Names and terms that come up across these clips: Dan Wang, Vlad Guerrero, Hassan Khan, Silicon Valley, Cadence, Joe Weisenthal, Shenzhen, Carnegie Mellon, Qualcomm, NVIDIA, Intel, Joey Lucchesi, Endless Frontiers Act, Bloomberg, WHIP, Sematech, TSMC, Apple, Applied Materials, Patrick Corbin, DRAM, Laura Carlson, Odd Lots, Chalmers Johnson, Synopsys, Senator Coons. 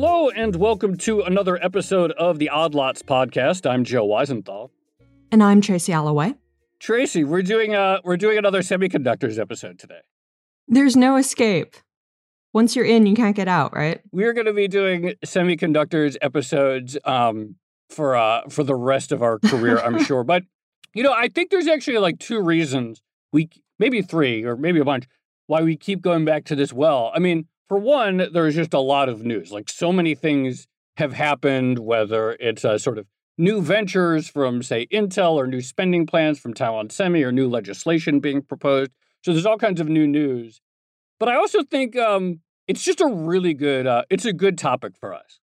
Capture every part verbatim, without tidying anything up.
Hello, and welcome to another episode of the Odd Lots podcast. I'm Joe Weisenthal. And I'm Tracy Alloway. Tracy, we're doing a, we're doing another semiconductors episode today. There's no escape. Once you're in, you can't get out, right? We're going to be doing semiconductors episodes um, for uh, for the rest of our career, I'm sure. But, you know, I think there's actually like two reasons, we maybe three or maybe a bunch, why we keep going back to this well. I mean, for one, there's just a lot of news. Like so many things have happened, whether it's a sort of new ventures from, say, Intel or new spending plans from Taiwan Semi or new legislation being proposed. So there's all kinds of new news. But I also think um, it's just a really good, uh, it's a good topic for us.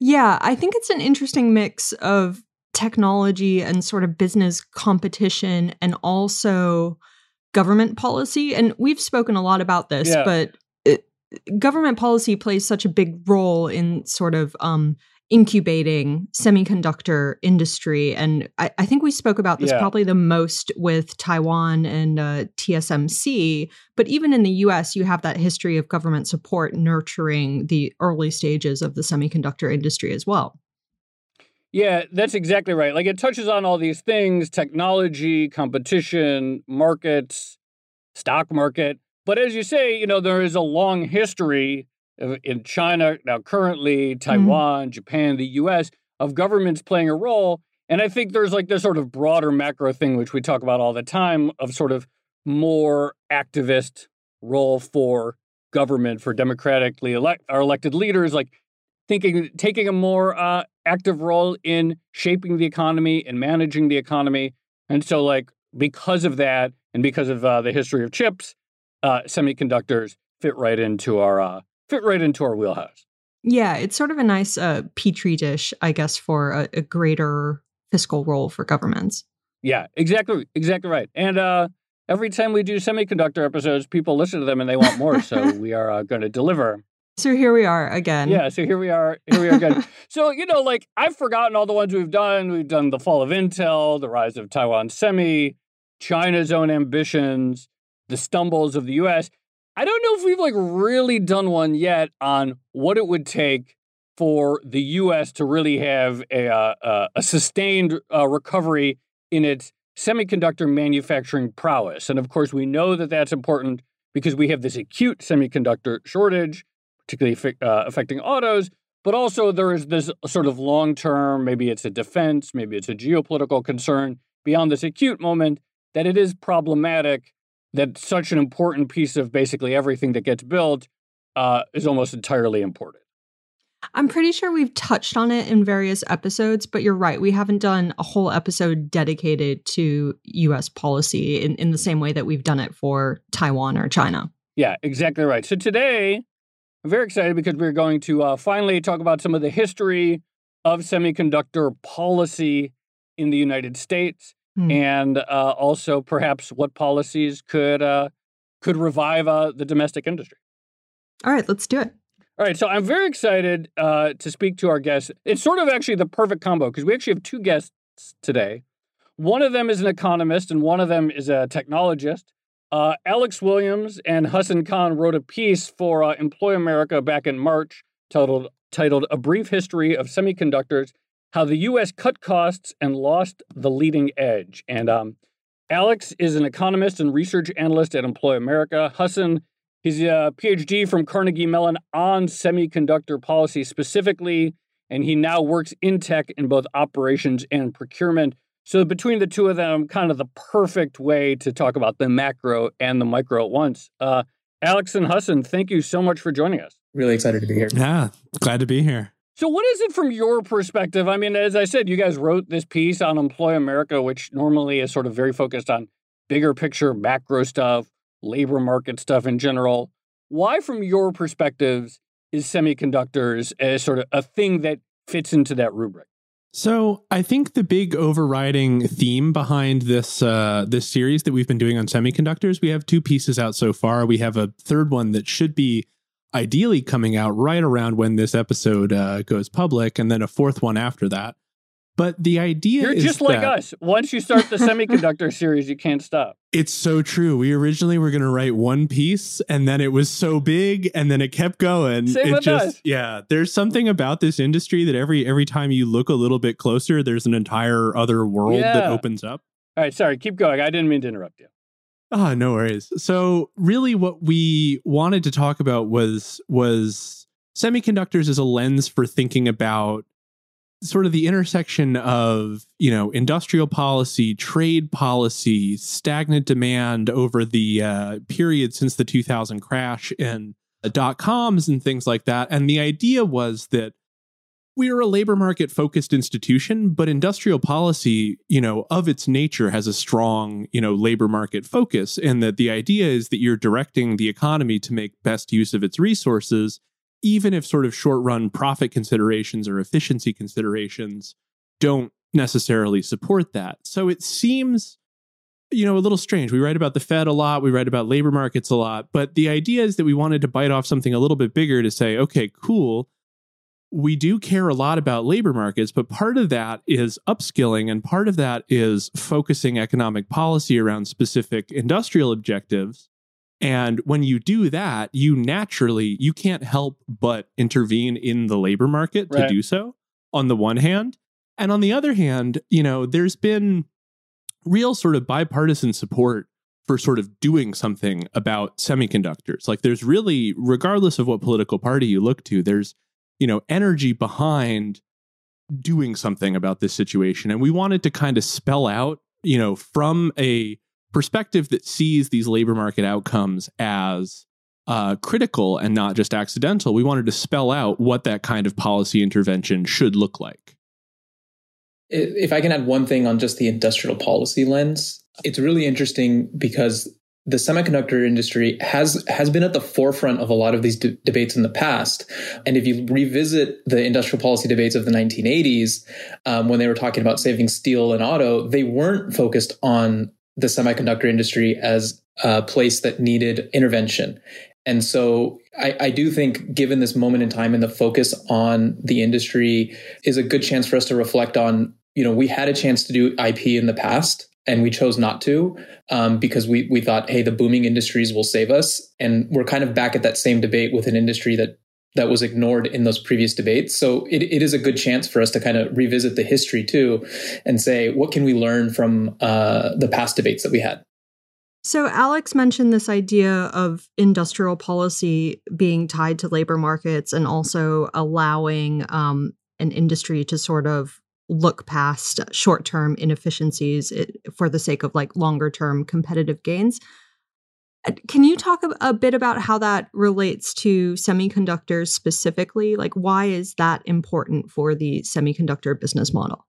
Yeah, I think it's an interesting mix of technology and sort of business competition and also government policy. And we've spoken a lot about this, yeah. but it, government policy plays such a big role in sort of um, incubating semiconductor industry. And I, I think we spoke about this yeah. probably the most with Taiwan and uh, T S M C. But even in the U S, you have that history of government support nurturing the early stages of the semiconductor industry as well. Yeah, that's exactly right. Like it touches on all these things, technology, competition, markets, stock market. But as you say, you know, there is a long history in China, now currently Taiwan, mm-hmm. Japan, the U S, of governments playing a role. And I think there's like this sort of broader macro thing, which we talk about all the time, of sort of more activist role for government, for democratically elect our elected leaders, like thinking, taking a more uh, active role in shaping the economy and managing the economy. And so like because of that and because of uh, the history of chips, uh, semiconductors fit right into our uh, fit right into our wheelhouse. Yeah, it's sort of a nice uh, petri dish, I guess, for a, a greater fiscal role for governments. Yeah, exactly. Exactly right. And uh, every time we do semiconductor episodes, people listen to them and they want more. So we are uh, going to deliver. So here we are again. Yeah, so here we are. Here we are again. So, you know, like I've forgotten all the ones we've done. We've done the fall of Intel, the rise of Taiwan Semi, China's own ambitions, the stumbles of the U S I don't know if we've like really done one yet on what it would take for the U S to really have a uh, a sustained uh, recovery in its semiconductor manufacturing prowess. And of course, we know that that's important because we have this acute semiconductor shortage, particularly uh, affecting autos. But also there is this sort of long term, maybe it's a defense, maybe it's a geopolitical concern beyond this acute moment, that it is problematic that such an important piece of basically everything that gets built uh, is almost entirely imported. I'm pretty sure we've touched on it in various episodes, but you're right. We haven't done a whole episode dedicated to U S policy in, in the same way that we've done it for Taiwan or China. Yeah, exactly right. So today, I'm very excited because we're going to uh, finally talk about some of the history of semiconductor policy in the United States. Mm. And uh, also, perhaps, what policies could uh, could revive uh, the domestic industry. All right, let's do it. All right, so I'm very excited uh, to speak to our guest. It's sort of actually the perfect combo because we actually have two guests today. One of them is an economist and one of them is a technologist. Uh, Alex Williams and Hassan Khan wrote a piece for uh, Employ America back in March titled, titled A Brief History of Semiconductors, How the U S Cut Costs and Lost the Leading Edge. And um, Alex is an economist and research analyst at Employ America. Hassan, he's a P H D from Carnegie Mellon on semiconductor policy specifically, and he now works in tech in both operations and procurement. So between the two of them, kind of the perfect way to talk about the macro and the micro at once. Uh, Alex and Hassan, thank you so much for joining us. Really excited to be here. Yeah, glad to be here. So what is it from your perspective? I mean, as I said, you guys wrote this piece on Employ America, which normally is sort of very focused on bigger picture, macro stuff, labor market stuff in general. Why, from your perspectives, is semiconductors as sort of a thing that fits into that rubric? So I think the big overriding theme behind this uh, this series that we've been doing on semiconductors, we have two pieces out so far. We have a third one that should be ideally coming out right around when this episode uh, goes public, and then a fourth one after that. But the idea You're is You're just like that, us. Once you start the semiconductor series, you can't stop. It's so true. We originally were going to write one piece, and then it was so big, and then it kept going. Same it with just, us. Yeah, there's something about this industry that every every time you look a little bit closer, there's an entire other world yeah. that opens up. All right, sorry. Keep going. I didn't mean to interrupt you. Oh, no worries. So really what we wanted to talk about was was semiconductors as a lens for thinking about sort of the intersection of, you know, industrial policy, trade policy, stagnant demand over the uh, period since the two thousand crash and uh, dot-coms and things like that. And the idea was that we're a labor market focused institution, but industrial policy, you know, of its nature has a strong, you know, labor market focus. And that the idea is that you're directing the economy to make best use of its resources, even if sort of short run profit considerations or efficiency considerations don't necessarily support that. So it seems, you know, a little strange. We write about the Fed a lot. We write about labor markets a lot. But the idea is that we wanted to bite off something a little bit bigger to say, okay, cool. We do care a lot about labor markets, but part of that is upskilling, and part of that is focusing economic policy around specific industrial objectives. And when you do that, you naturally, you can't help but intervene in the labor market right. to do so, on the one hand. And on the other hand, you know, there's been real sort of bipartisan support for sort of doing something about semiconductors. Like there's really, regardless of what political party you look to, there's you know, energy behind doing something about this situation. And we wanted to kind of spell out, you know, from a perspective that sees these labor market outcomes as uh, critical and not just accidental, we wanted to spell out what that kind of policy intervention should look like. If I can add one thing on just the industrial policy lens, it's really interesting because the semiconductor industry has has been at the forefront of a lot of these de- debates in the past. And if you revisit the industrial policy debates of the nineteen eighties, um, when they were talking about saving steel and auto, they weren't focused on the semiconductor industry as a place that needed intervention. And so I, I do think, given this moment in time and the focus on the industry, is a good chance for us to reflect on, you know, we had a chance to do I P in the past. And we chose not to um, because we we thought, hey, the booming industries will save us. And we're kind of back at that same debate with an industry that that was ignored in those previous debates. So it, it is a good chance for us to kind of revisit the history, too, and say, what can we learn from uh, the past debates that we had? So Alex mentioned this idea of industrial policy being tied to labor markets and also allowing um, an industry to sort of look past short-term inefficiencies for the sake of like longer-term competitive gains. Can you talk a bit about how that relates to semiconductors specifically? Like, why is that important for the semiconductor business model?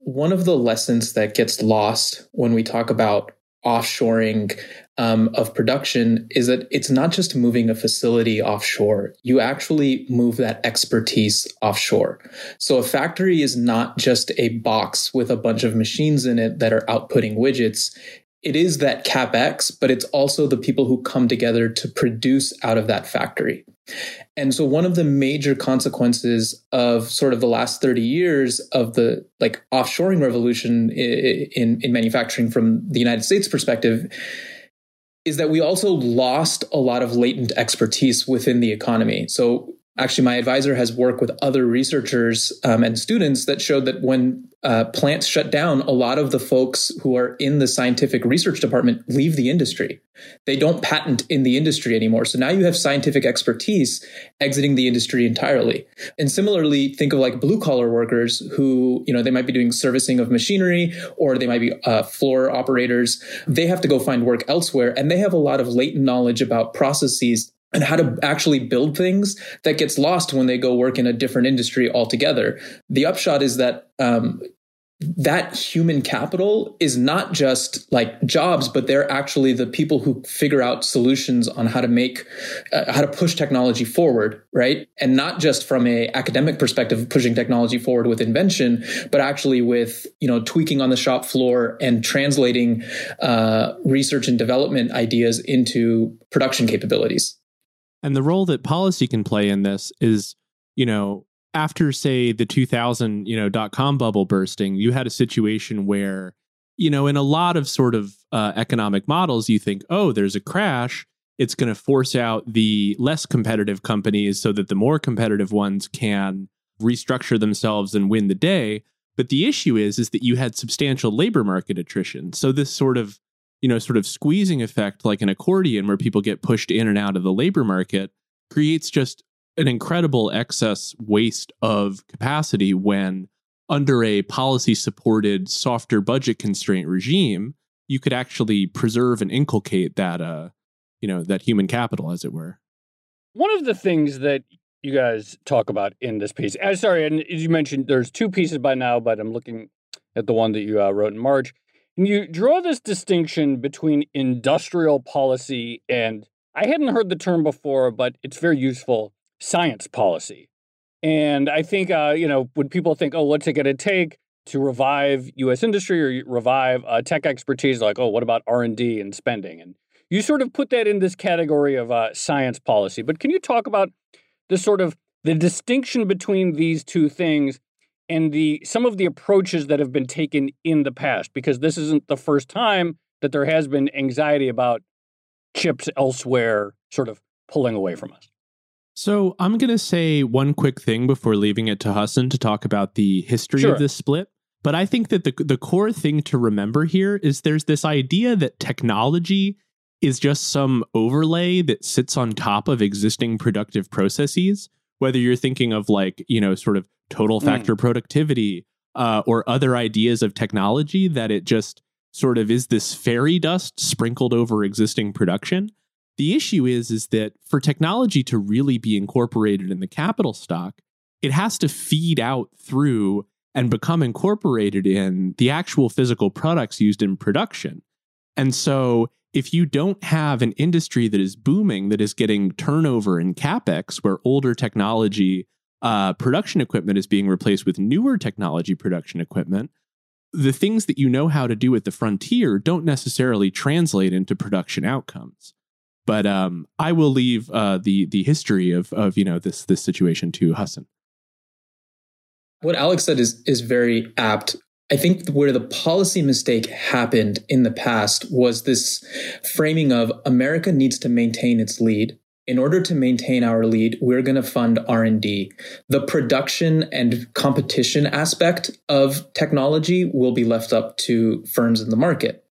One of the lessons that gets lost when we talk about offshoring um, of production is that it's not just moving a facility offshore. You actually move that expertise offshore. So a factory is not just a box with a bunch of machines in it that are outputting widgets. It is that CapEx, but it's also the people who come together to produce out of that factory. And so one of the major consequences of sort of the last thirty years of the like offshoring revolution in, in manufacturing from the United States perspective is that we also lost a lot of latent expertise within the economy. So actually, my advisor has worked with other researchers um, and students that showed that when uh, plants shut down, a lot of the folks who are in the scientific research department leave the industry. They don't patent in the industry anymore. So now you have scientific expertise exiting the industry entirely. And similarly, think of like blue collar workers who, you know, they might be doing servicing of machinery or they might be uh, floor operators. They have to go find work elsewhere, and they have a lot of latent knowledge about processes and how to actually build things that gets lost when they go work in a different industry altogether. The upshot is that um, that human capital is not just like jobs, but they're actually the people who figure out solutions on how to make, uh, how to push technology forward, right? And not just from a academic perspective of pushing technology forward with invention, but actually with, you know, tweaking on the shop floor and translating uh, research and development ideas into production capabilities. And the role that policy can play in this is, you know, after, say, the two thousand, you know, dot-com bubble bursting, you had a situation where, you know, in a lot of sort of uh, economic models, you think, oh, there's a crash. It's going to force out the less competitive companies so that the more competitive ones can restructure themselves and win the day. But the issue is, is that you had substantial labor market attrition. So this sort of, you know, sort of squeezing effect, like an accordion where people get pushed in and out of the labor market, creates just an incredible excess waste of capacity when under a policy-supported, softer budget constraint regime, you could actually preserve and inculcate that, uh, you know, that human capital, as it were. One of the things that you guys talk about in this piece, I'm sorry, and as you mentioned, there's two pieces by now, but I'm looking at the one that you uh, wrote in March. And you draw this distinction between industrial policy and, I hadn't heard the term before, but it's very useful, science policy. And I think, uh, you know, when people think, oh, what's it going to take to revive U S industry or revive uh, tech expertise, like, oh, what about R and D and spending? And you sort of put that in this category of uh, science policy. But can you talk about the sort of the distinction between these two things and the some of the approaches that have been taken in the past? Because this isn't the first time that there has been anxiety about chips elsewhere sort of pulling away from us. So I'm going to say one quick thing before leaving it to Hassan to talk about the history sure. of this split. But I think that the the core thing to remember here is there's this idea that technology is just some overlay that sits on top of existing productive processes, whether you're thinking of like, you know, sort of total factor mm. productivity uh, or other ideas of technology, that it just sort of is this fairy dust sprinkled over existing production. The issue is, is that for technology to really be incorporated in the capital stock, it has to feed out through and become incorporated in the actual physical products used in production. And so if you don't have an industry that is booming, that is getting turnover in CapEx, where older technology uh, production equipment is being replaced with newer technology production equipment, the things that you know how to do at the frontier don't necessarily translate into production outcomes. But um, I will leave uh, the the history of of you know this this situation to Hassan. What Alex said is is very apt. I think where the policy mistake happened in the past was this framing of America needs to maintain its lead. In order to maintain our lead, we're going to fund R and D. The production and competition aspect of technology will be left up to firms in the market.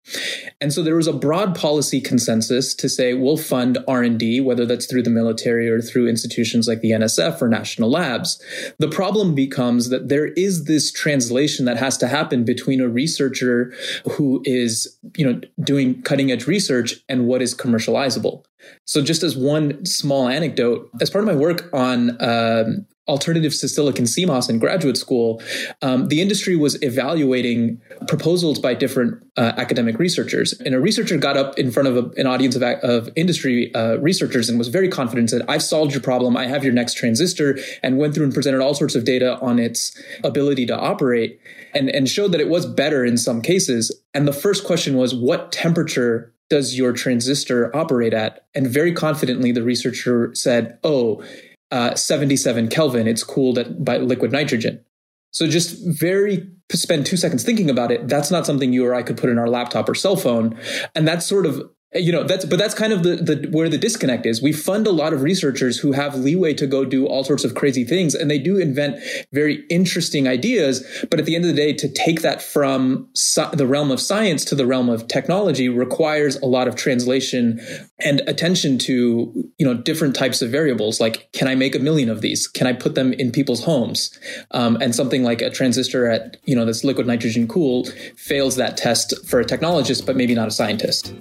And so there was a broad policy consensus to say we'll fund R and D, whether that's through the military or through institutions like the N S F or national labs. The problem becomes that there is this translation that has to happen between a researcher who is, you know, doing cutting edge research and what is commercializable. So just as one small anecdote, as part of my work on um, alternatives to silicon C M O S in graduate school, um, the industry was evaluating proposals by different uh, academic researchers. And a researcher got up in front of a, an audience of, of industry uh, researchers and was very confident, said, I've solved your problem. I have your next transistor, and went through and presented all sorts of data on its ability to operate and, and showed that it was better in some cases. And the first question was, what temperature does your transistor operate at? And very confidently, the researcher said, oh, uh, seventy-seven Kelvin, it's cooled at, by liquid nitrogen. So just very spend two seconds thinking about it. That's not something you or I could put in our laptop or cell phone. And that's sort of, you know, that's, but that's kind of the, the where the disconnect is. We fund a lot of researchers who have leeway to go do all sorts of crazy things, and they do invent very interesting ideas. But at the end of the day, to take that from so, the realm of science to the realm of technology requires a lot of translation and attention to, you know, different types of variables. Like, can I make a million of these? Can I put them in people's homes? Um, and something like a transistor at, you know, that's liquid nitrogen cooled fails that test for a technologist, but maybe not a scientist.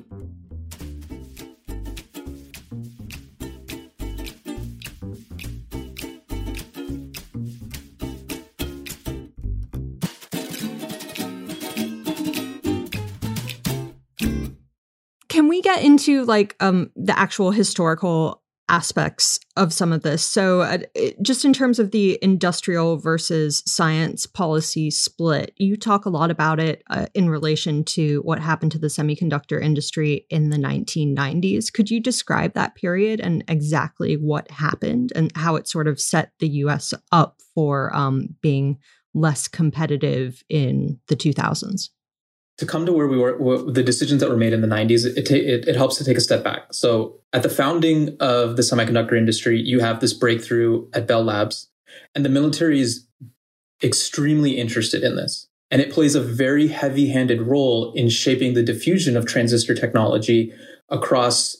Into like um the actual historical aspects of some of this. So uh, it, just in terms of the industrial versus science policy split, you talk a lot about it uh, in relation to what happened to the semiconductor industry in the nineteen nineties. Could you describe that period and exactly what happened and how it sort of set the U S up for um, being less competitive in the two thousands? To come to where we were, the decisions that were made in the nineties, it, it it helps to take a step back. So at the founding of the semiconductor industry, you have this breakthrough at Bell Labs, and the military is extremely interested in this. And it plays a very heavy-handed role in shaping the diffusion of transistor technology across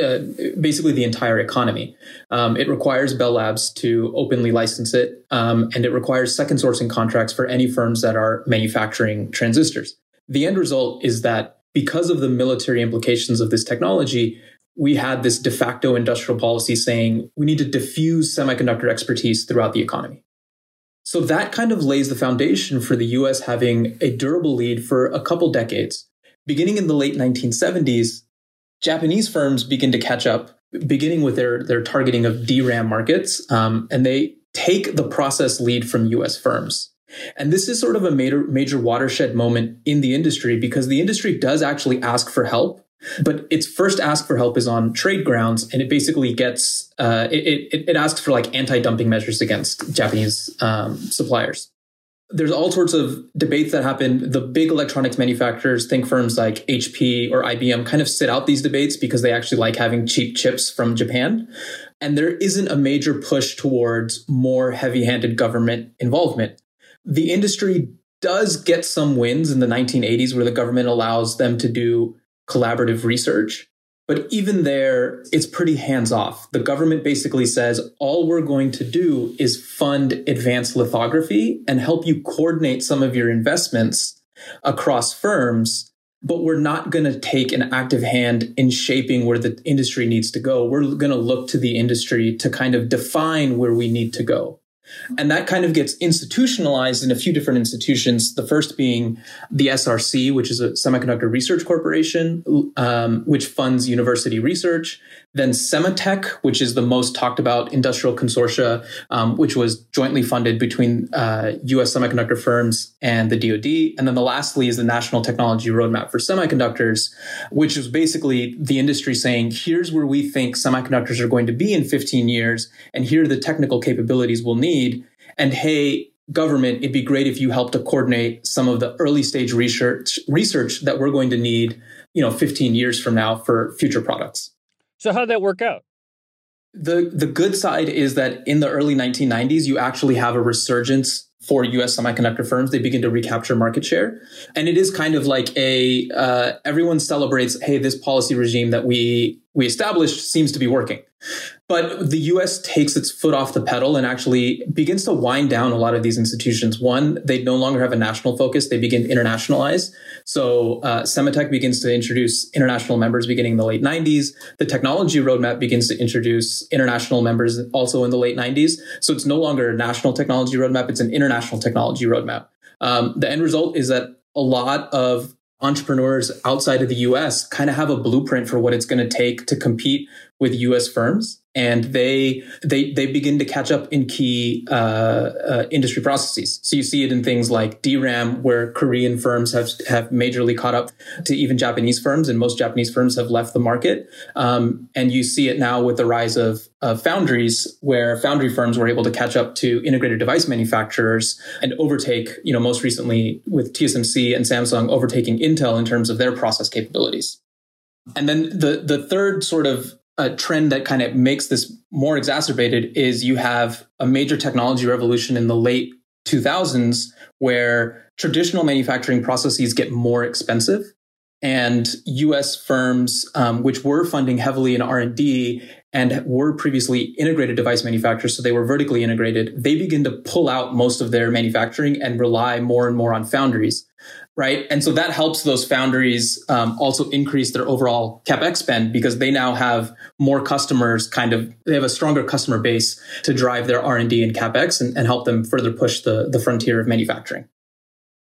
uh, basically the entire economy. Um, it requires Bell Labs to openly license it, um, and it requires second sourcing contracts for any firms that are manufacturing transistors. The end result is that because of the military implications of this technology, we had this de facto industrial policy saying we need to diffuse semiconductor expertise throughout the economy. So that kind of lays the foundation for the U S having a durable lead for a couple decades. Beginning in the late nineteen seventies, Japanese firms begin to catch up, beginning with their, their targeting of D RAM markets, um, and they take the process lead from U S firms. And this is sort of a major, major watershed moment in the industry because the industry does actually ask for help, but its first ask for help is on trade grounds, and it basically gets uh, it, it it asks for like anti-dumping measures against Japanese um, suppliers. There's all sorts of debates that happen. The big electronics manufacturers, think firms like H P or I B M, kind of sit out these debates because they actually like having cheap chips from Japan. And there isn't a major push towards more heavy-handed government involvement. The industry does get some wins in the nineteen eighties where the government allows them to do collaborative research. But even there, it's pretty hands-off. The government basically says, all we're going to do is fund advanced lithography and help you coordinate some of your investments across firms. But we're not going to take an active hand in shaping where the industry needs to go. We're going to look to the industry to kind of define where we need to go. And that kind of gets institutionalized in a few different institutions, the first being the S R C, which is a semiconductor research corporation, um, which funds university research. Then Sematech, which is the most talked about industrial consortia, um, which was jointly funded between uh, U S semiconductor firms and the D O D. And then the lastly is the National Technology Roadmap for Semiconductors, which is basically the industry saying, here's where we think semiconductors are going to be in fifteen years, and here are the technical capabilities we'll need. And hey, government, it'd be great if you helped to coordinate some of the early stage research research that we're going to need, you know, fifteen years from now for future products. So how'd that work out? The the good side is that in the early nineteen nineties, you actually have a resurgence for U S semiconductor firms. They begin to recapture market share. And it is kind of like a uh, everyone celebrates, hey, this policy regime that we we established seems to be working. But the U S takes its foot off the pedal and actually begins to wind down a lot of these institutions. One, they no longer have a national focus. They begin to internationalize. So uh, Sematech begins to introduce international members beginning in the late nineties. The technology roadmap begins to introduce international members also in the late nineties. So it's no longer a national technology roadmap. It's an international technology roadmap. Um, the end result is that a lot of entrepreneurs outside of the U S kind of have a blueprint for what it's going to take to compete with U S firms. And they they they begin to catch up in key uh, uh, industry processes. So you see it in things like D RAM, where Korean firms have have majorly caught up to even Japanese firms, and most Japanese firms have left the market. Um, and you see it now with the rise of, of foundries, where foundry firms were able to catch up to integrated device manufacturers and overtake, you know, most recently with T S M C and Samsung overtaking Intel in terms of their process capabilities. And then the the third sort of a trend that kind of makes this more exacerbated is you have a major technology revolution in the late two thousands where traditional manufacturing processes get more expensive, and U S firms, um, which were funding heavily in R and D and were previously integrated device manufacturers, so they were vertically integrated, they begin to pull out most of their manufacturing and rely more and more on foundries. Right. And so that helps those foundries um, also increase their overall CapEx spend because they now have more customers, kind of they have a stronger customer base to drive their R and D and CapEx and, and help them further push the, the frontier of manufacturing.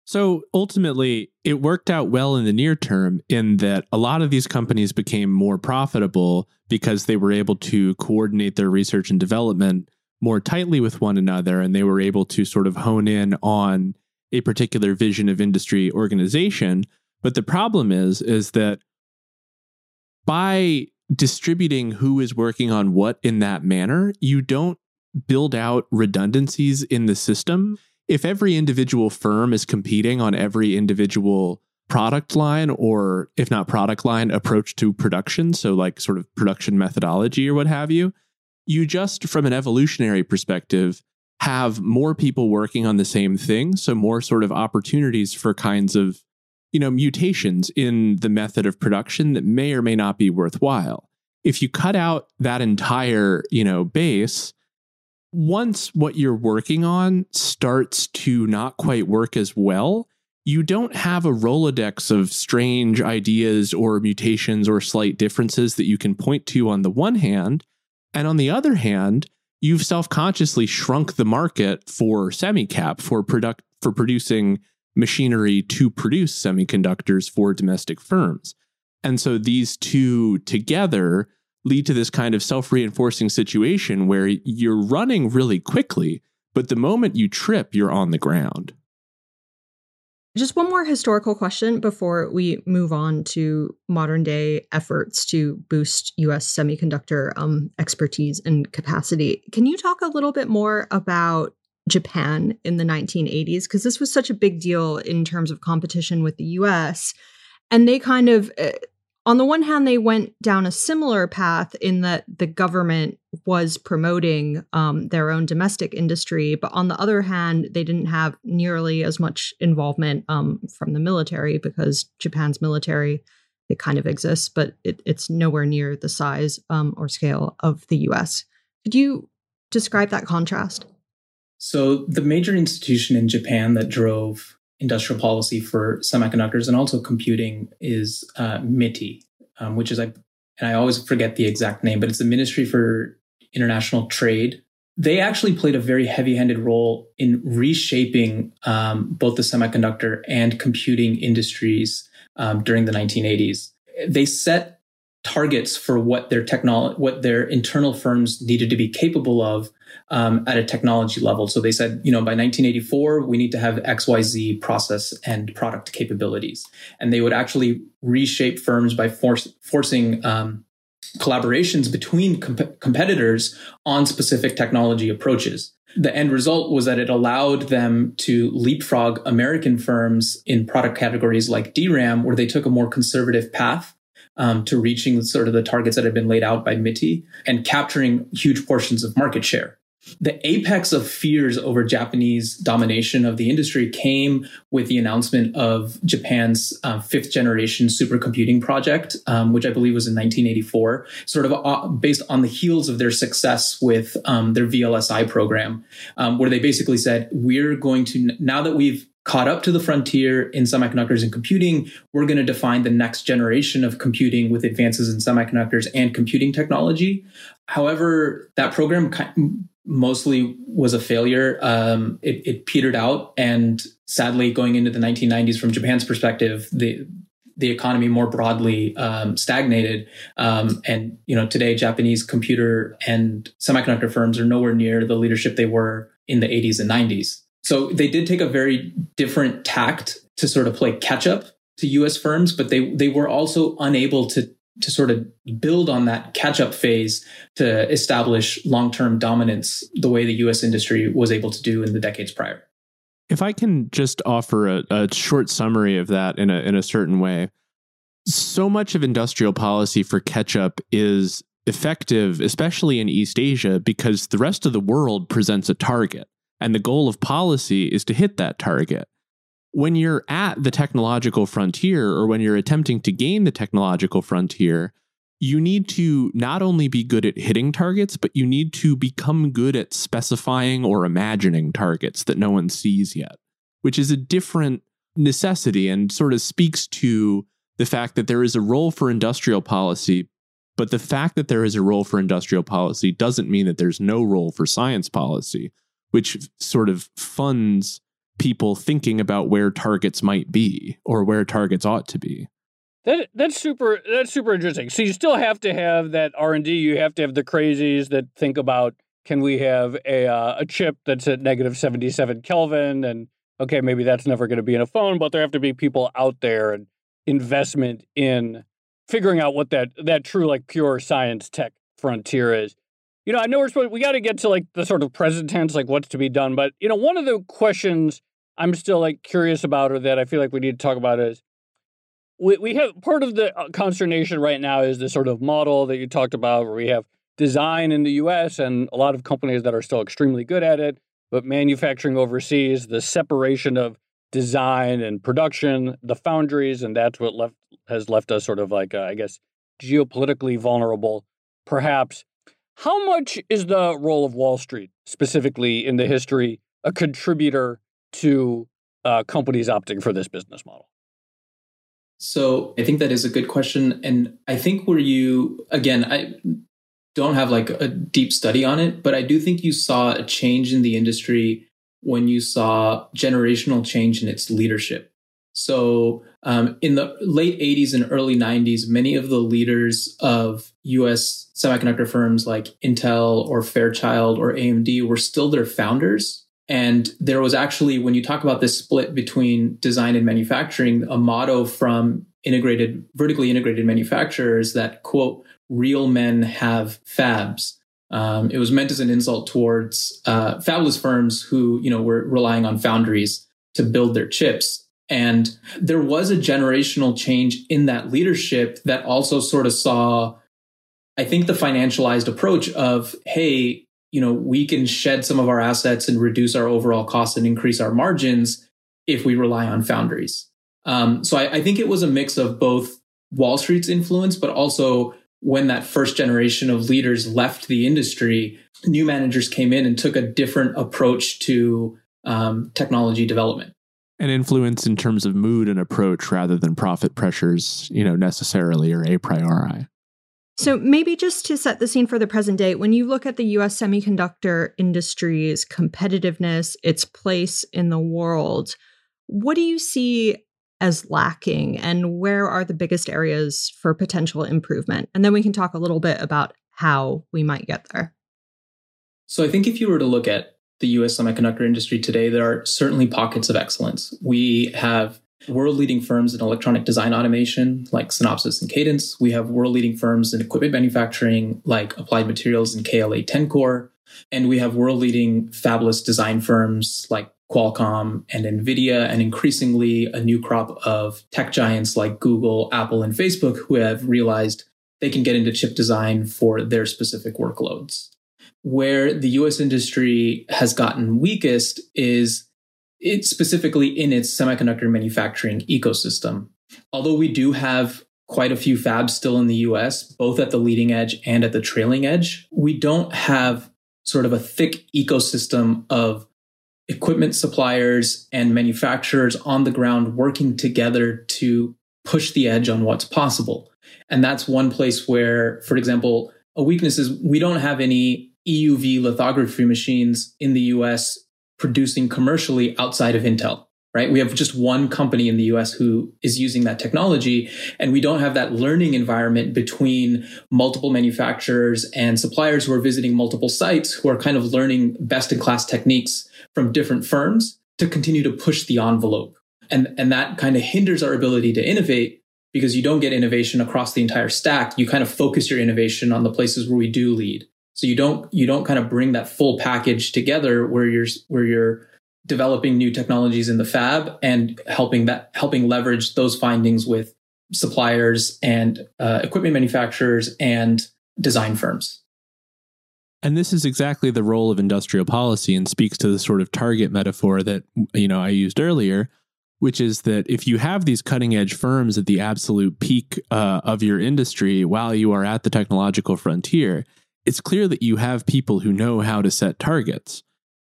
So ultimately, it worked out well in the near term in that a lot of these companies became more profitable because they were able to coordinate their research and development more tightly with one another, and they were able to sort of hone in on a particular vision of industry organization. But the problem is, is that by distributing who is working on what in that manner, you don't build out redundancies in the system. If every individual firm is competing on every individual product line, or if not product line, approach to production, so like sort of production methodology or what have you, you just, from an evolutionary perspective, have more people working on the same thing. So more sort of opportunities for kinds of, you know, mutations in the method of production that may or may not be worthwhile. If you cut out that entire, you know, base, once what you're working on starts to not quite work as well, you don't have a Rolodex of strange ideas or mutations or slight differences that you can point to on the one hand. And on the other hand, you've self-consciously shrunk the market for semi-cap, for product, for producing machinery to produce semiconductors for domestic firms. And so these two together lead to this kind of self-reinforcing situation where you're running really quickly, but the moment you trip, you're on the ground. Just one more historical question before we move on to modern day efforts to boost U S semiconductor um, expertise and capacity. Can you talk a little bit more about Japan in the nineteen eighties? Because this was such a big deal in terms of competition with the U S. And they kind of... Uh, On the one hand, they went down a similar path in that the government was promoting um, their own domestic industry. But on the other hand, they didn't have nearly as much involvement um, from the military, because Japan's military, it kind of exists, but it, it's nowhere near the size um, or scale of the U S. Could you describe that contrast? So the major institution in Japan that drove industrial policy for semiconductors and also computing is uh, MITI, um, which is, I, and I always forget the exact name, but it's the Ministry for International Trade. They actually played a very heavy-handed role in reshaping um, both the semiconductor and computing industries um, during the nineteen eighties. They set targets for what their technology, what their internal firms needed to be capable of um, at a technology level. So they said, you know, by nineteen eighty-four, we need to have X Y Z process and product capabilities. And they would actually reshape firms by force, forcing um, collaborations between comp- competitors on specific technology approaches. The end result was that it allowed them to leapfrog American firms in product categories like D RAM, where they took a more conservative path Um, to reaching sort of the targets that had been laid out by MITI and capturing huge portions of market share. The apex of fears over Japanese domination of the industry came with the announcement of Japan's uh, fifth generation supercomputing project, um, which I believe was in nineteen eighty-four, sort of uh, based on the heels of their success with um, their V L S I program, um, where they basically said, we're going to, now that we've caught up to the frontier in semiconductors and computing, we're going to define the next generation of computing with advances in semiconductors and computing technology. However, that program mostly was a failure. Um, it, it petered out. And sadly, going into the nineteen nineties, from Japan's perspective, the the economy more broadly um, stagnated. Um, and, you know, today, Japanese computer and semiconductor firms are nowhere near the leadership they were in the eighties and nineties. So they did take a very different tact to sort of play catch up to U S firms, but they they were also unable to to sort of build on that catch up phase to establish long-term dominance the way the U S industry was able to do in the decades prior. If I can just offer a, a short summary of that in a in a certain way, so much of industrial policy for catch up is effective, especially in East Asia, because the rest of the world presents a target. And the goal of policy is to hit that target. When you're at the technological frontier, or when you're attempting to gain the technological frontier, you need to not only be good at hitting targets, but you need to become good at specifying or imagining targets that no one sees yet, which is a different necessity and sort of speaks to the fact that there is a role for industrial policy. But the fact that there is a role for industrial policy doesn't mean that there's no role for science policy, which sort of funds people thinking about where targets might be or where targets ought to be. That that's super that's super interesting. So you still have to have that R and D. You have to have the crazies that think about, can we have a uh, a chip that's at negative seventy-seven Kelvin? And okay, maybe that's never going to be in a phone, but there have to be people out there and investment in figuring out what that that true like pure science tech frontier is. You know, I know we're supposed, we got to get to like the sort of present tense, like what's to be done. But, you know, one of the questions I'm still like curious about, or that I feel like we need to talk about, is we, we have part of the consternation right now is the sort of model that you talked about where we have design in the U S and a lot of companies that are still extremely good at it, but manufacturing overseas, the separation of design and production, the foundries, and that's what left has left us sort of like, uh, I guess, geopolitically vulnerable, perhaps. How much is the role of Wall Street, specifically in the history, a contributor to uh, companies opting for this business model? So I think that is a good question. And I think where you, again, I don't have like a deep study on it, but I do think you saw a change in the industry when you saw generational change in its leadership. So um, in the late eighties and early nineties, many of the leaders of U S semiconductor firms like Intel or Fairchild or A M D were still their founders. And there was actually, when you talk about this split between design and manufacturing, a motto from integrated, vertically integrated manufacturers that, quote, real men have fabs. Um, it was meant as an insult towards uh, fabulous firms who, you know, were relying on foundries to build their chips. And there was a generational change in that leadership that also sort of saw, I think, the financialized approach of, hey, you know, we can shed some of our assets and reduce our overall costs and increase our margins if we rely on foundries. Um, so I, I think it was a mix of both Wall Street's influence, but also when that first generation of leaders left the industry, new managers came in and took a different approach to um, technology development. An influence in terms of mood and approach rather than profit pressures, you know, necessarily or a priori. So maybe just to set the scene for the present day, when you look at the U S semiconductor industry's competitiveness, its place in the world, what do you see as lacking and where are the biggest areas for potential improvement? And then we can talk a little bit about how we might get there. So I think if you were to look at the U S semiconductor industry today, there are certainly pockets of excellence. We have world-leading firms in electronic design automation like Synopsys and Cadence. We have world-leading firms in equipment manufacturing like Applied Materials and K L A Tencor. And we have world-leading fabulous design firms like Qualcomm and NVIDIA, and increasingly a new crop of tech giants like Google, Apple, and Facebook who have realized they can get into chip design for their specific workloads. Where the U S industry has gotten weakest is it specifically in its semiconductor manufacturing ecosystem. Although we do have quite a few fabs still in the U S, both at the leading edge and at the trailing edge, we don't have sort of a thick ecosystem of equipment suppliers and manufacturers on the ground working together to push the edge on what's possible. And that's one place where, for example, a weakness is we don't have any E U V lithography machines in the U S producing commercially outside of Intel, right? We have just one company in the U S who is using that technology, and we don't have that learning environment between multiple manufacturers and suppliers who are visiting multiple sites, who are kind of learning best-in-class techniques from different firms to continue to push the envelope. And, and that kind of hinders our ability to innovate because you don't get innovation across the entire stack. You kind of focus your innovation on the places where we do lead. So you don't you don't kind of bring that full package together where you're where you're developing new technologies in the fab and helping that helping leverage those findings with suppliers and uh, equipment manufacturers and design firms. And this is exactly the role of industrial policy and speaks to the sort of target metaphor that, you know, I used earlier, which is that if you have these cutting edge firms at the absolute peak uh, of your industry while you are at the technological frontier, it's clear that you have people who know how to set targets.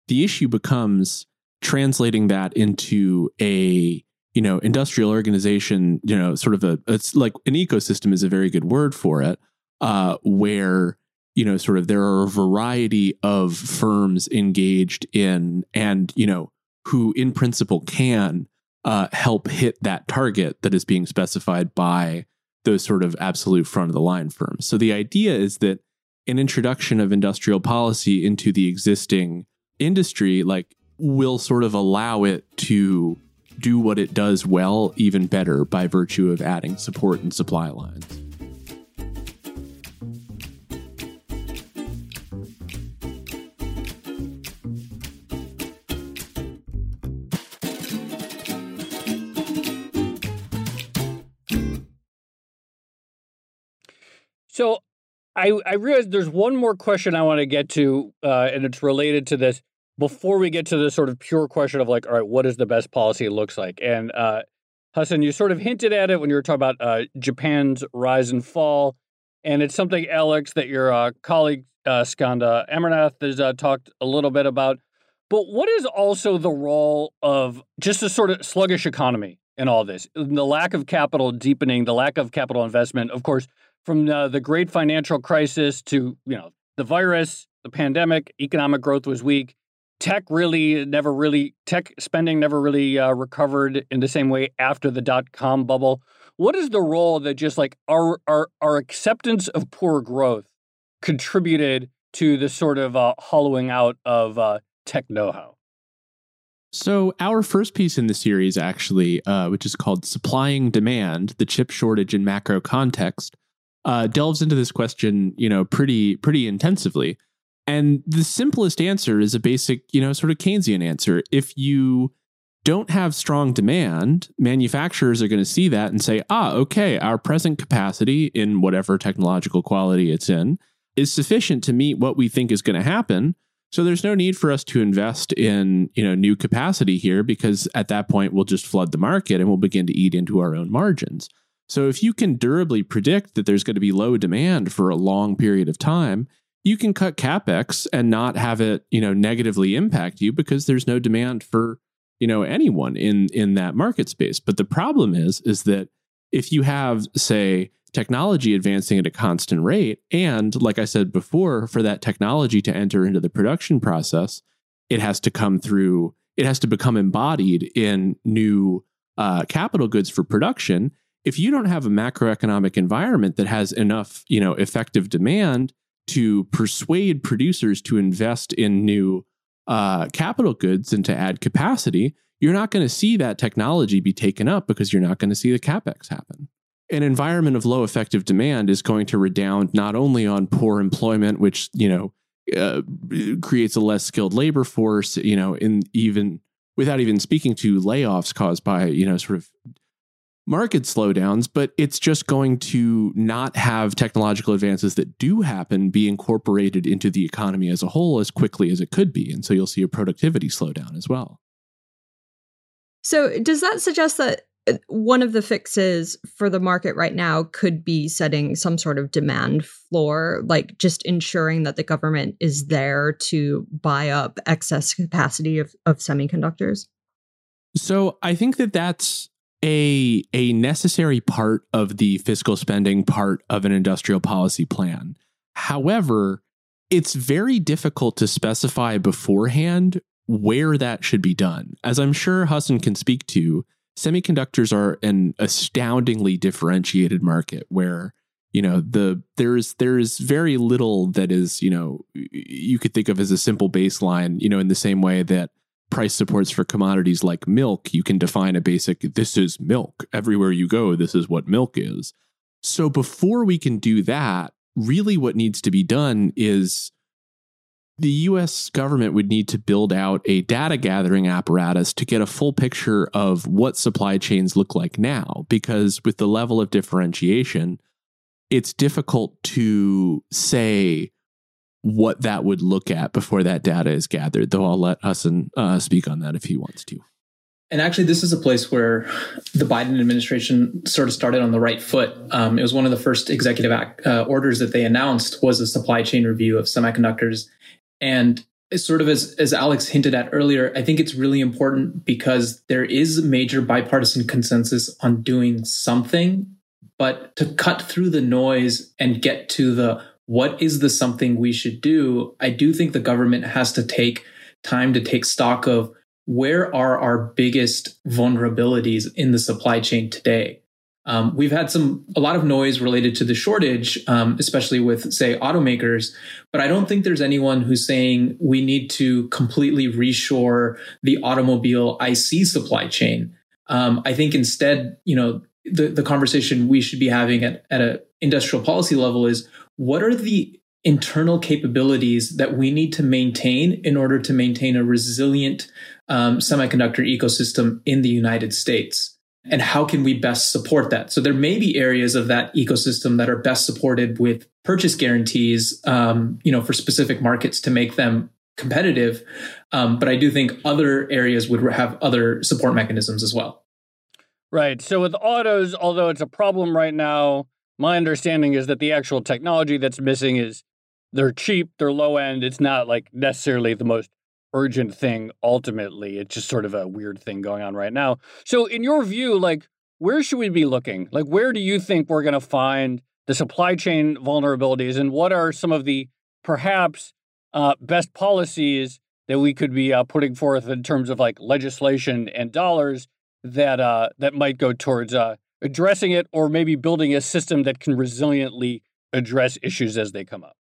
The issue becomes translating that into a, you know, industrial organization, you know, sort of a, it's like an ecosystem is a very good word for it, uh, where, you know, sort of there are a variety of firms engaged in and, you know, who in principle can uh, help hit that target that is being specified by those sort of absolute front of the line firms. So the idea is that an introduction of industrial policy into the existing industry, like, will sort of allow it to do what it does well, even better, by virtue of adding support and supply lines. So I, I realize there's one more question I want to get to, uh, and it's related to this before we get to the sort of pure question of, like, all right, what is the best policy looks like? And uh, Hassan, you sort of hinted at it when you were talking about uh, Japan's rise and fall. And it's something, Alex, that your uh, colleague, uh, Skanda Amarnath, has uh, talked a little bit about. But what is also the role of just a sort of sluggish economy in all this? The lack of capital deepening, the lack of capital investment, of course, from uh, the great financial crisis to, you know, the virus, the pandemic, economic growth was weak. Tech really never really, tech spending never really uh, recovered in the same way after the dot-com bubble. What is the role that just like our our, our acceptance of poor growth contributed to the sort of uh, hollowing out of uh, tech know-how? So our first piece in the series, actually, uh, which is called Supplying Demand, the Chip Shortage in Macro Context, Uh, delves into this question, you know, pretty pretty intensively. And the simplest answer is a basic, you know, sort of Keynesian answer. If you don't have strong demand, manufacturers are going to see that and say, ah, okay, our present capacity in whatever technological quality it's in is sufficient to meet what we think is going to happen. So there's no need for us to invest in, you know, new capacity here, because at that point we'll just flood the market and we'll begin to eat into our own margins. So if you can durably predict that there's going to be low demand for a long period of time, you can cut CapEx and not have it, you know, negatively impact you, because there's no demand for, you know, anyone in, in that market space. But the problem is, is that if you have, say, technology advancing at a constant rate, and like I said before, for that technology to enter into the production process, it has to come through, it has to become embodied in new uh, capital goods for production. If you don't have a macroeconomic environment that has enough, you know, effective demand to persuade producers to invest in new uh, capital goods and to add capacity, you're not going to see that technology be taken up, because you're not going to see the CapEx happen. An environment of low effective demand is going to redound not only on poor employment, which, you know, uh, creates a less skilled labor force, you know, in even without even speaking to layoffs caused by, you know, sort of market slowdowns, but it's just going to not have technological advances that do happen be incorporated into the economy as a whole as quickly as it could be. And so you'll see a productivity slowdown as well. So does that suggest that one of the fixes for the market right now could be setting some sort of demand floor, like just ensuring that the government is there to buy up excess capacity of, of semiconductors? So I think that that's A, a necessary part of the fiscal spending part of an industrial policy plan. However, it's very difficult to specify beforehand where that should be done. As I'm sure Hassan can speak to, semiconductors are an astoundingly differentiated market where, you know, the there is there is very little that is, you know, you could think of as a simple baseline, you know, in the same way that price supports for commodities like milk, you can define a basic, this is milk. Everywhere you go, this is what milk is. So before we can do that, really what needs to be done is the U S government would need to build out a data gathering apparatus to get a full picture of what supply chains look like now, because with the level of differentiation, it's difficult to say what that would look at before that data is gathered, though I'll let Hassan uh, speak on that if he wants to. And actually, this is a place where the Biden administration sort of started on the right foot. Um, it was one of the first executive act, uh, orders that they announced was a supply chain review of semiconductors. And sort of as, as Alex hinted at earlier, I think it's really important because there is major bipartisan consensus on doing something, but to cut through the noise and get to the what is the something we should do? I do think the government has to take time to take stock of where are our biggest vulnerabilities in the supply chain today? Um, we've had some a lot of noise related to the shortage, um, especially with, say, automakers. But I don't think there's anyone who's saying we need to completely reshore the automobile I C supply chain. Um, I think instead, you know, the, the conversation we should be having at, at an industrial policy level is what are the internal capabilities that we need to maintain in order to maintain a resilient um, semiconductor ecosystem in the United States? And how can we best support that? So there may be areas of that ecosystem that are best supported with purchase guarantees, um, you know, for specific markets to make them competitive. Um, but I do think other areas would have other support mechanisms as well. Right. So with autos, although it's a problem right now, my understanding is that the actual technology that's missing is they're cheap, they're low end. It's not like necessarily the most urgent thing. Ultimately, it's just sort of a weird thing going on right now. So in your view, like, where should we be looking? Like, where do you think we're going to find the supply chain vulnerabilities? And what are some of the perhaps uh, best policies that we could be uh, putting forth in terms of like legislation and dollars that uh, that might go towards uh, addressing it, or maybe building a system that can resiliently address issues as they come up?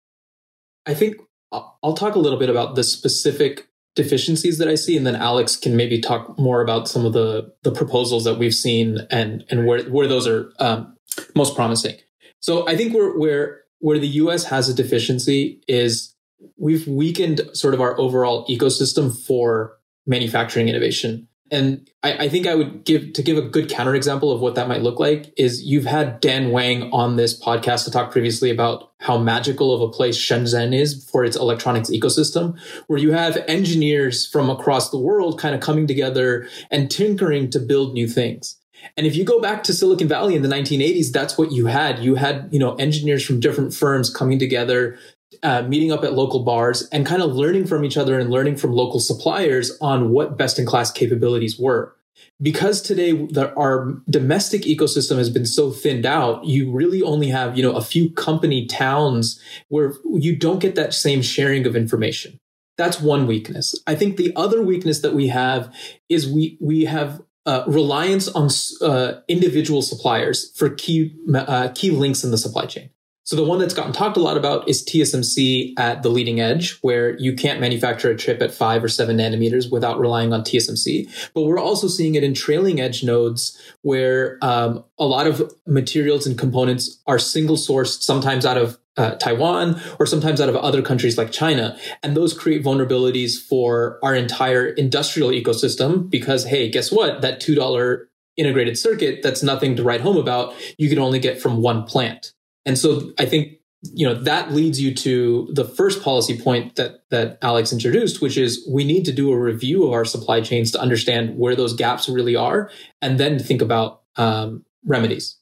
I think I'll talk a little bit about the specific deficiencies that I see, and then Alex can maybe talk more about some of the, the proposals that we've seen and, and where, where those are um, most promising. So I think where, where, where the U S has a deficiency is we've weakened sort of our overall ecosystem for manufacturing innovation. And I, I think I would give to give a good counterexample of what that might look like is you've had Dan Wang on this podcast to talk previously about how magical of a place Shenzhen is for its electronics ecosystem, where you have engineers from across the world kind of coming together and tinkering to build new things. And if you go back to Silicon Valley in the nineteen eighties, that's what you had. You had, you know, engineers from different firms coming together, Uh, meeting up at local bars and kind of learning from each other and learning from local suppliers on what best-in-class capabilities were. Because today the, our domestic ecosystem has been so thinned out, you really only have, you know, a few company towns where you don't get that same sharing of information. That's one weakness. I think the other weakness that we have is we we have uh, reliance on uh, individual suppliers for key uh, key links in the supply chain. So the one that's gotten talked a lot about is T S M C at the leading edge, where you can't manufacture a chip at five or seven nanometers without relying on T S M C. But we're also seeing it in trailing edge nodes where um, a lot of materials and components are single sourced, sometimes out of uh, Taiwan or sometimes out of other countries like China. And those create vulnerabilities for our entire industrial ecosystem because, hey, guess what? That two dollar integrated circuit, that's nothing to write home about. You can only get from one plant. And so I think, you know, that leads you to the first policy point that that Alex introduced, which is we need to do a review of our supply chains to understand where those gaps really are and then think about um, remedies.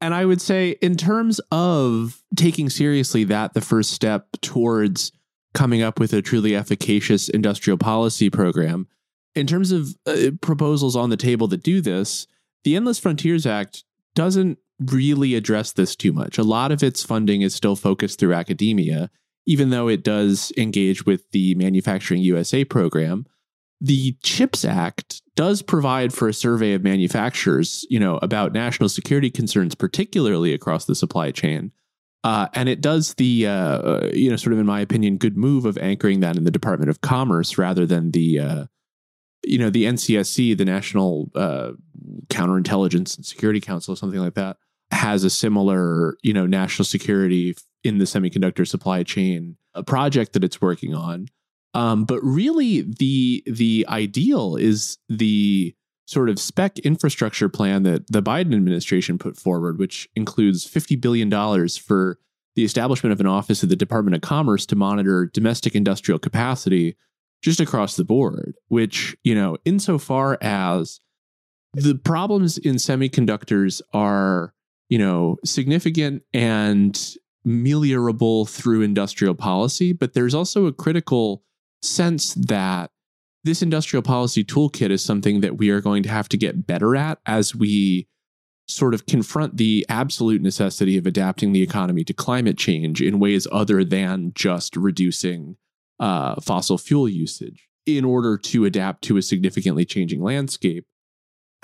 And I would say in terms of taking seriously that the first step towards coming up with a truly efficacious industrial policy program, in terms of uh, proposals on the table that do this, the Endless Frontiers Act doesn't really address this too much. A lot of its funding is still focused through academia, even though it does engage with the Manufacturing U S A program. The CHIPS Act does provide for a survey of manufacturers, you know, about national security concerns, particularly across the supply chain. Uh, and it does the, uh, you know, sort of, in my opinion, good move of anchoring that in the Department of Commerce rather than the, uh, you know, the N C S C, the National uh, Counterintelligence and Security Council, or something like that, has a similar, you know, national security in the semiconductor supply chain a project that it's working on. Um, but really, the the ideal is the sort of spec infrastructure plan that the Biden administration put forward, which includes fifty billion dollars for the establishment of an office at the Department of Commerce to monitor domestic industrial capacity just across the board, which, you know, insofar as the problems in semiconductors are, you know, significant and meliorable through industrial policy. But there's also a critical sense that this industrial policy toolkit is something that we are going to have to get better at as we sort of confront the absolute necessity of adapting the economy to climate change in ways other than just reducing uh, fossil fuel usage. in order to adapt to a significantly changing landscape.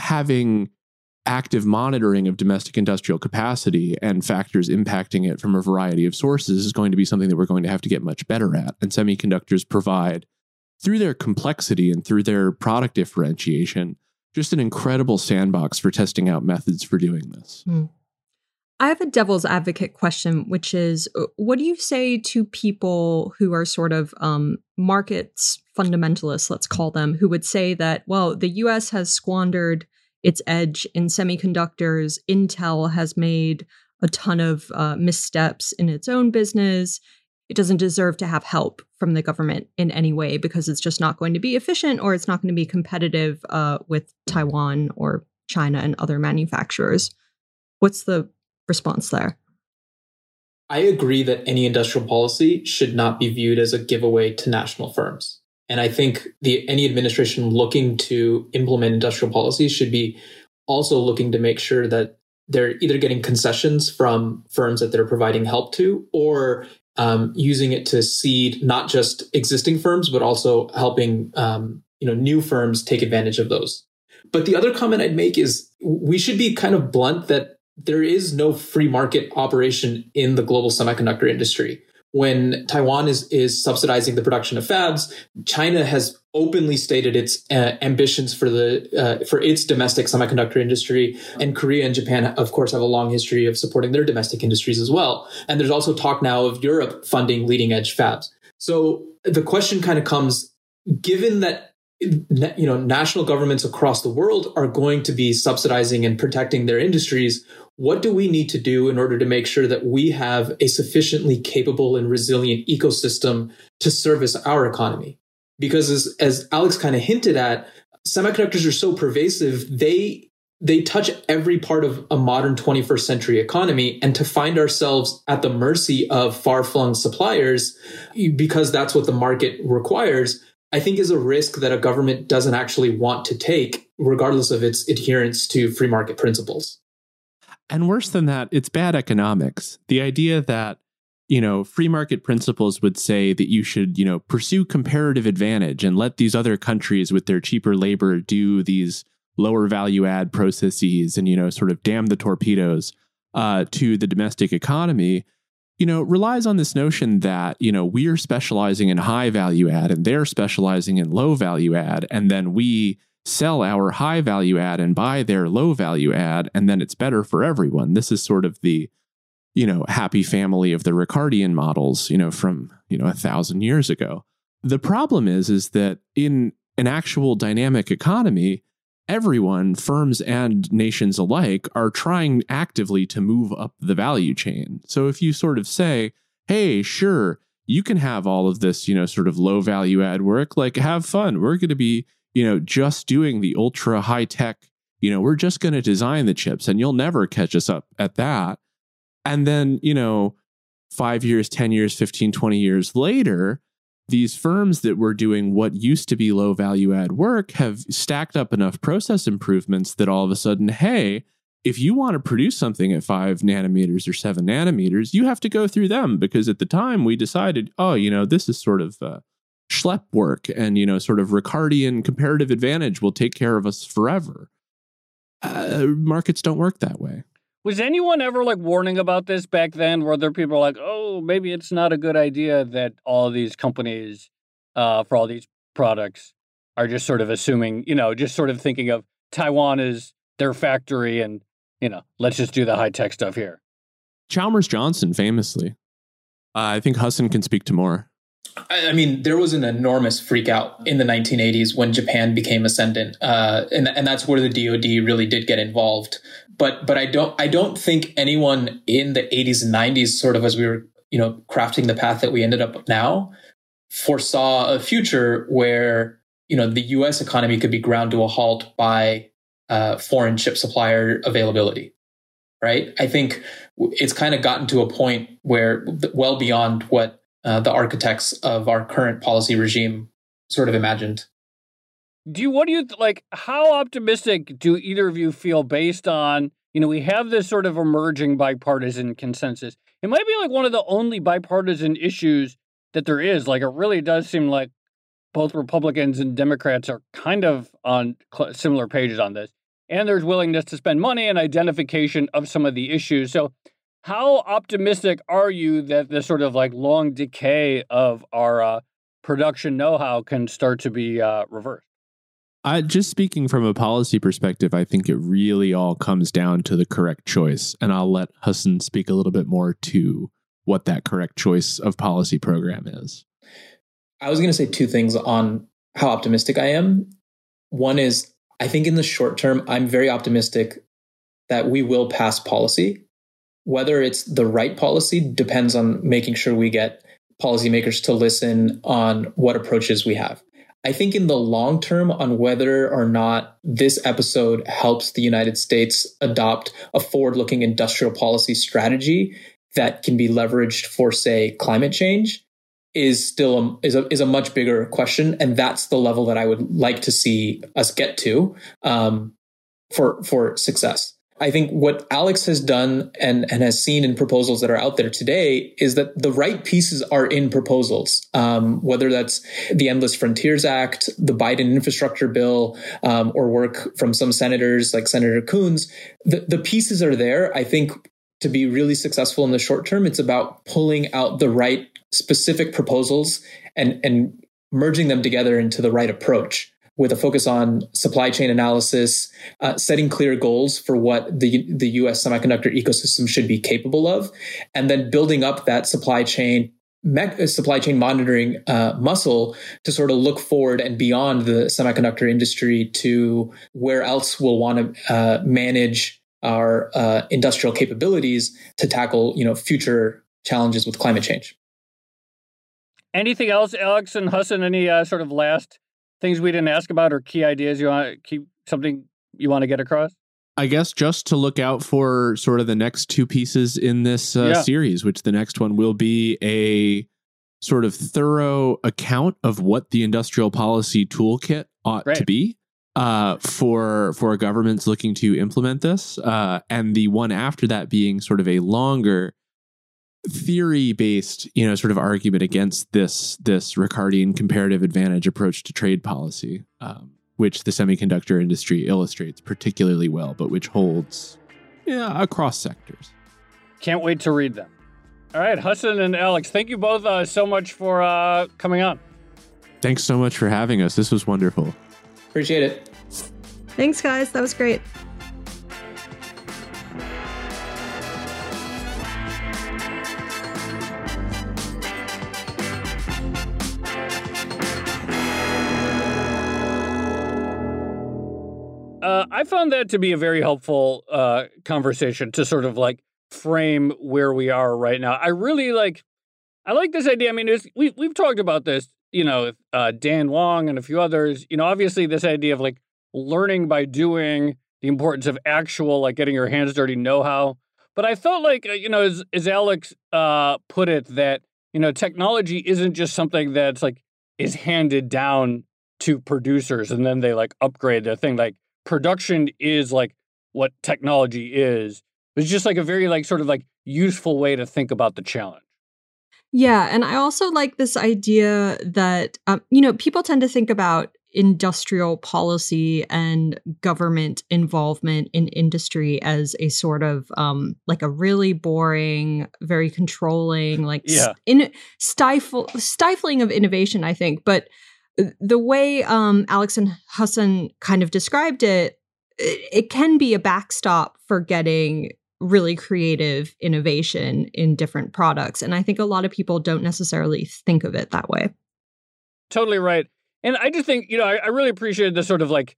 Having active monitoring of domestic industrial capacity and factors impacting it from a variety of sources is going to be something that we're going to have to get much better at. And semiconductors provide, through their complexity and through their product differentiation, just an incredible sandbox for testing out methods for doing this. Mm. I have a devil's advocate question, which is, what do you say to people who are sort of um, markets fundamentalists, let's call them, who would say that, well, the U S has squandered its edge in semiconductors, Intel has made a ton of uh, missteps in its own business, it doesn't deserve to have help from the government in any way because it's just not going to be efficient or it's not going to be competitive uh, with Taiwan or China and other manufacturers. What's the response there? I agree that any industrial policy should not be viewed as a giveaway to national firms. And I think the any administration looking to implement industrial policies should be also looking to make sure that they're either getting concessions from firms that they're providing help to, or um, using it to seed not just existing firms, but also helping um, you know, new firms take advantage of those. But the other comment I'd make is we should be kind of blunt that there is no free market operation in the global semiconductor industry. When Taiwan is, is subsidizing the production of fabs, China has openly stated its uh, ambitions for the uh, for its domestic semiconductor industry. And Korea and Japan, of course, have a long history of supporting their domestic industries as well. And there's also talk now of Europe funding leading edge fabs. So the question kind of comes, given that you know, national governments across the world are going to be subsidizing and protecting their industries, what do we need to do in order to make sure that we have a sufficiently capable and resilient ecosystem to service our economy? Because as, as Alex kind of hinted at, semiconductors are so pervasive, they they touch every part of a modern twenty-first century economy. And to find ourselves at the mercy of far-flung suppliers, because that's what the market requires, I think is a risk that a government doesn't actually want to take, regardless of its adherence to free market principles. And worse than that, it's bad economics. The idea that, you know, free market principles would say that you should, you know, pursue comparative advantage and let these other countries with their cheaper labor do these lower value add processes and, you know, sort of damn the torpedoes uh, to the domestic economy, you know, relies on this notion that, you know, we're specializing in high value add and they're specializing in low value add. And then we sell our high value add and buy their low value add. And then it's better for everyone. This is sort of the, you know, happy family of the Ricardian models, you know, from, you know, a thousand years ago. The problem is, is that in an actual dynamic economy, everyone, firms and nations alike, are trying actively to move up the value chain. So if you sort of say, hey, sure, you can have all of this, you know, sort of low value add work, like have fun. We're going to be, you know, just doing the ultra high tech, you know, we're just going to design the chips and you'll never catch us up at that. And then, you know, five years, ten years, fifteen, twenty years later, these firms that were doing what used to be low value add work have stacked up enough process improvements that all of a sudden, hey, if you want to produce something at five nanometers or seven nanometers, you have to go through them because at the time we decided, oh, you know, this is sort of uh, schlep work and, you know, sort of Ricardian comparative advantage will take care of us forever. Uh, markets don't work that way. Was anyone ever like warning about this back then? Were there people like, oh, maybe it's not a good idea that all these companies uh, for all these products are just sort of assuming, you know, just sort of thinking of Taiwan as their factory and, you know, let's just do the high tech stuff here. Chalmers Johnson, famously. Uh, I think Hassan can speak to more. I mean, there was an enormous freak out in the nineteen eighties when Japan became ascendant, uh, and and that's where the D O D really did get involved. But but I don't I don't think anyone in the eighties and nineties, sort of as we were you know crafting the path that we ended up now, foresaw a future where you know the U S economy could be ground to a halt by uh, foreign chip supplier availability. Right? I think it's kind of gotten to a point where well beyond what Uh, the architects of our current policy regime sort of imagined. Do you, what do you, like, how optimistic do either of you feel based on, you know, we have this sort of emerging bipartisan consensus. It might be like one of the only bipartisan issues that there is. Like, it really does seem like both Republicans and Democrats are kind of on similar pages on this. And there's willingness to spend money and identification of some of the issues. So how optimistic are you that the sort of like long decay of our uh, production know-how can start to be uh, reversed? I, just speaking from a policy perspective, I think it really all comes down to the correct choice. And I'll let Hassan speak a little bit more to what that correct choice of policy program is. I was going to say two things on how optimistic I am. One is, I think in the short term, I'm very optimistic that we will pass policy. Whether it's the right policy depends on making sure we get policymakers to listen on what approaches we have. I think in the long term, on whether or not this episode helps the United States adopt a forward-looking industrial policy strategy that can be leveraged for, say, climate change is still a, is a, is a much bigger question. And that's the level that I would like to see us get to um, for, for success. I think what Alex has done and, and has seen in proposals that are out there today is that the right pieces are in proposals, um, whether that's the Endless Frontiers Act, the Biden infrastructure bill, um, or work from some senators like Senator Coons. The, the pieces are there. I think to be really successful in the short term, it's about pulling out the right specific proposals and, and merging them together into the right approach, with a focus on supply chain analysis, uh, setting clear goals for what the, the U S semiconductor ecosystem should be capable of, and then building up that supply chain me- supply chain monitoring uh, muscle to sort of look forward and beyond the semiconductor industry to where else we'll want to uh, manage our uh, industrial capabilities to tackle, you know, future challenges with climate change. Anything else, Alex and Hassan? Any uh, sort of last things we didn't ask about, or key ideas you want to keep, something you want to get across? I guess just to look out for sort of the next two pieces in this uh, yeah. series, which the next one will be a sort of thorough account of what the industrial policy toolkit ought Great. to be uh, for for governments looking to implement this. Uh, and the one after that being sort of a longer theory-based, you know, sort of argument against this this Ricardian comparative advantage approach to trade policy, um, which the semiconductor industry illustrates particularly well, but which holds yeah, across sectors. Can't wait to read them. All right, Hassan and Alex, thank you both uh, so much for uh, coming on. Thanks so much for having us. This was wonderful. Appreciate it. Thanks, guys. That was great. Uh, I found that to be a very helpful uh, conversation to sort of like frame where we are right now. I really like, I like this idea. I mean, it's, we, we've talked about this, you know, uh, Dan Wang and a few others, you know, obviously this idea of like learning by doing, the importance of actual, like getting your hands dirty know-how. But I felt like, you know, as, as Alex uh, put it, that, you know, technology isn't just something that's like is handed down to producers and then they like upgrade their thing. Like, production is like what technology is. It's just like a very like sort of like useful way to think about the challenge. Yeah. And I also like this idea that, um, you know, people tend to think about industrial policy and government involvement in industry as a sort of um, like a really boring, very controlling, like yeah. st- in stifle stifling of innovation, I think. But the way um, Alex and Hassan kind of described it, it, it can be a backstop for getting really creative innovation in different products. And I think a lot of people don't necessarily think of it that way. Totally right. And I just think, you know, I, I really appreciated the sort of like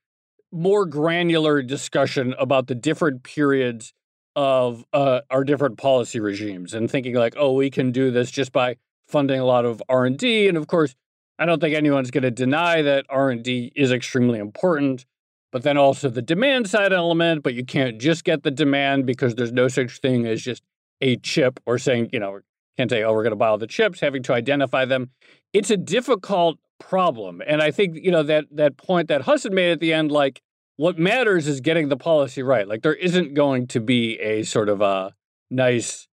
more granular discussion about the different periods of uh, our different policy regimes and thinking like, oh, we can do this just by funding a lot of R and D. And of course, I don't think anyone's going to deny that R and D is extremely important, but then also the demand side element, but you can't just get the demand because there's no such thing as just a chip or saying, you know, can't say, oh, we're going to buy all the chips, having to identify them. It's a difficult problem. And I think, you know, that that point that Hassan made at the end, like what matters is getting the policy right. Like there isn't going to be a sort of a nice,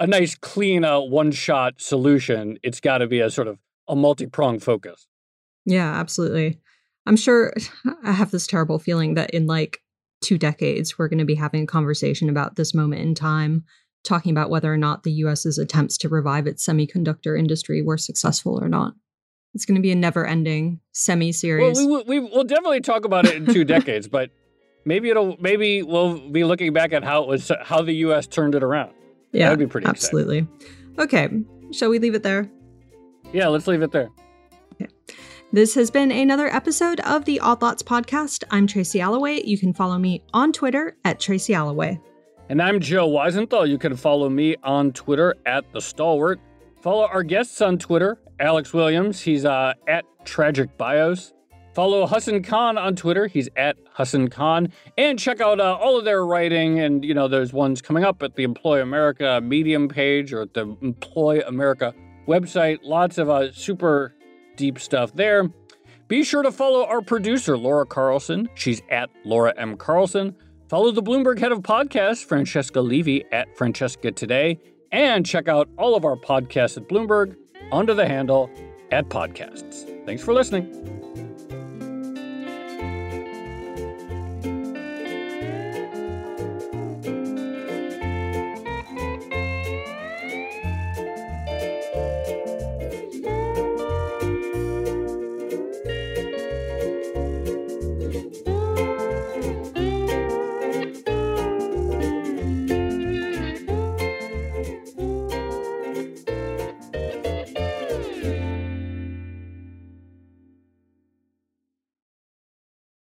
a nice clean uh, one-shot solution. It's got to be a sort of a multi-pronged focus. Yeah, absolutely. I'm sure I have this terrible feeling that in like two decades, we're going to be having a conversation about this moment in time, talking about whether or not the U S's attempts to revive its semiconductor industry were successful or not. It's going to be a never-ending semi-series. Well, we, we, we'll definitely talk about it in two decades, but maybe it'll maybe we'll be looking back at how it was how the U S turned it around. Yeah, that'd be pretty absolutely. Exciting. Okay, shall we leave it there? Yeah, let's leave it there. Okay. This has been another episode of the Odd Lots podcast. I'm Tracy Alloway. You can follow me on Twitter at Tracy Alloway. And I'm Joe Weisenthal. You can follow me on Twitter at The Stalwart. Follow our guests on Twitter, Alex Williams. He's uh, at Tragic Bios. Follow Hassan Khan on Twitter. He's at Hassan Khan. And check out uh, all of their writing. And, you know, there's ones coming up at the Employ America Medium page or at the Employ America website. Lots of uh, super... deep stuff there. Be sure to follow our producer, Laura Carlson. She's at Laura M. Carlson. Follow the Bloomberg head of podcasts, Francesca Levy, at Francesca Today. And check out all of our podcasts at Bloomberg under the handle at podcasts. Thanks for listening.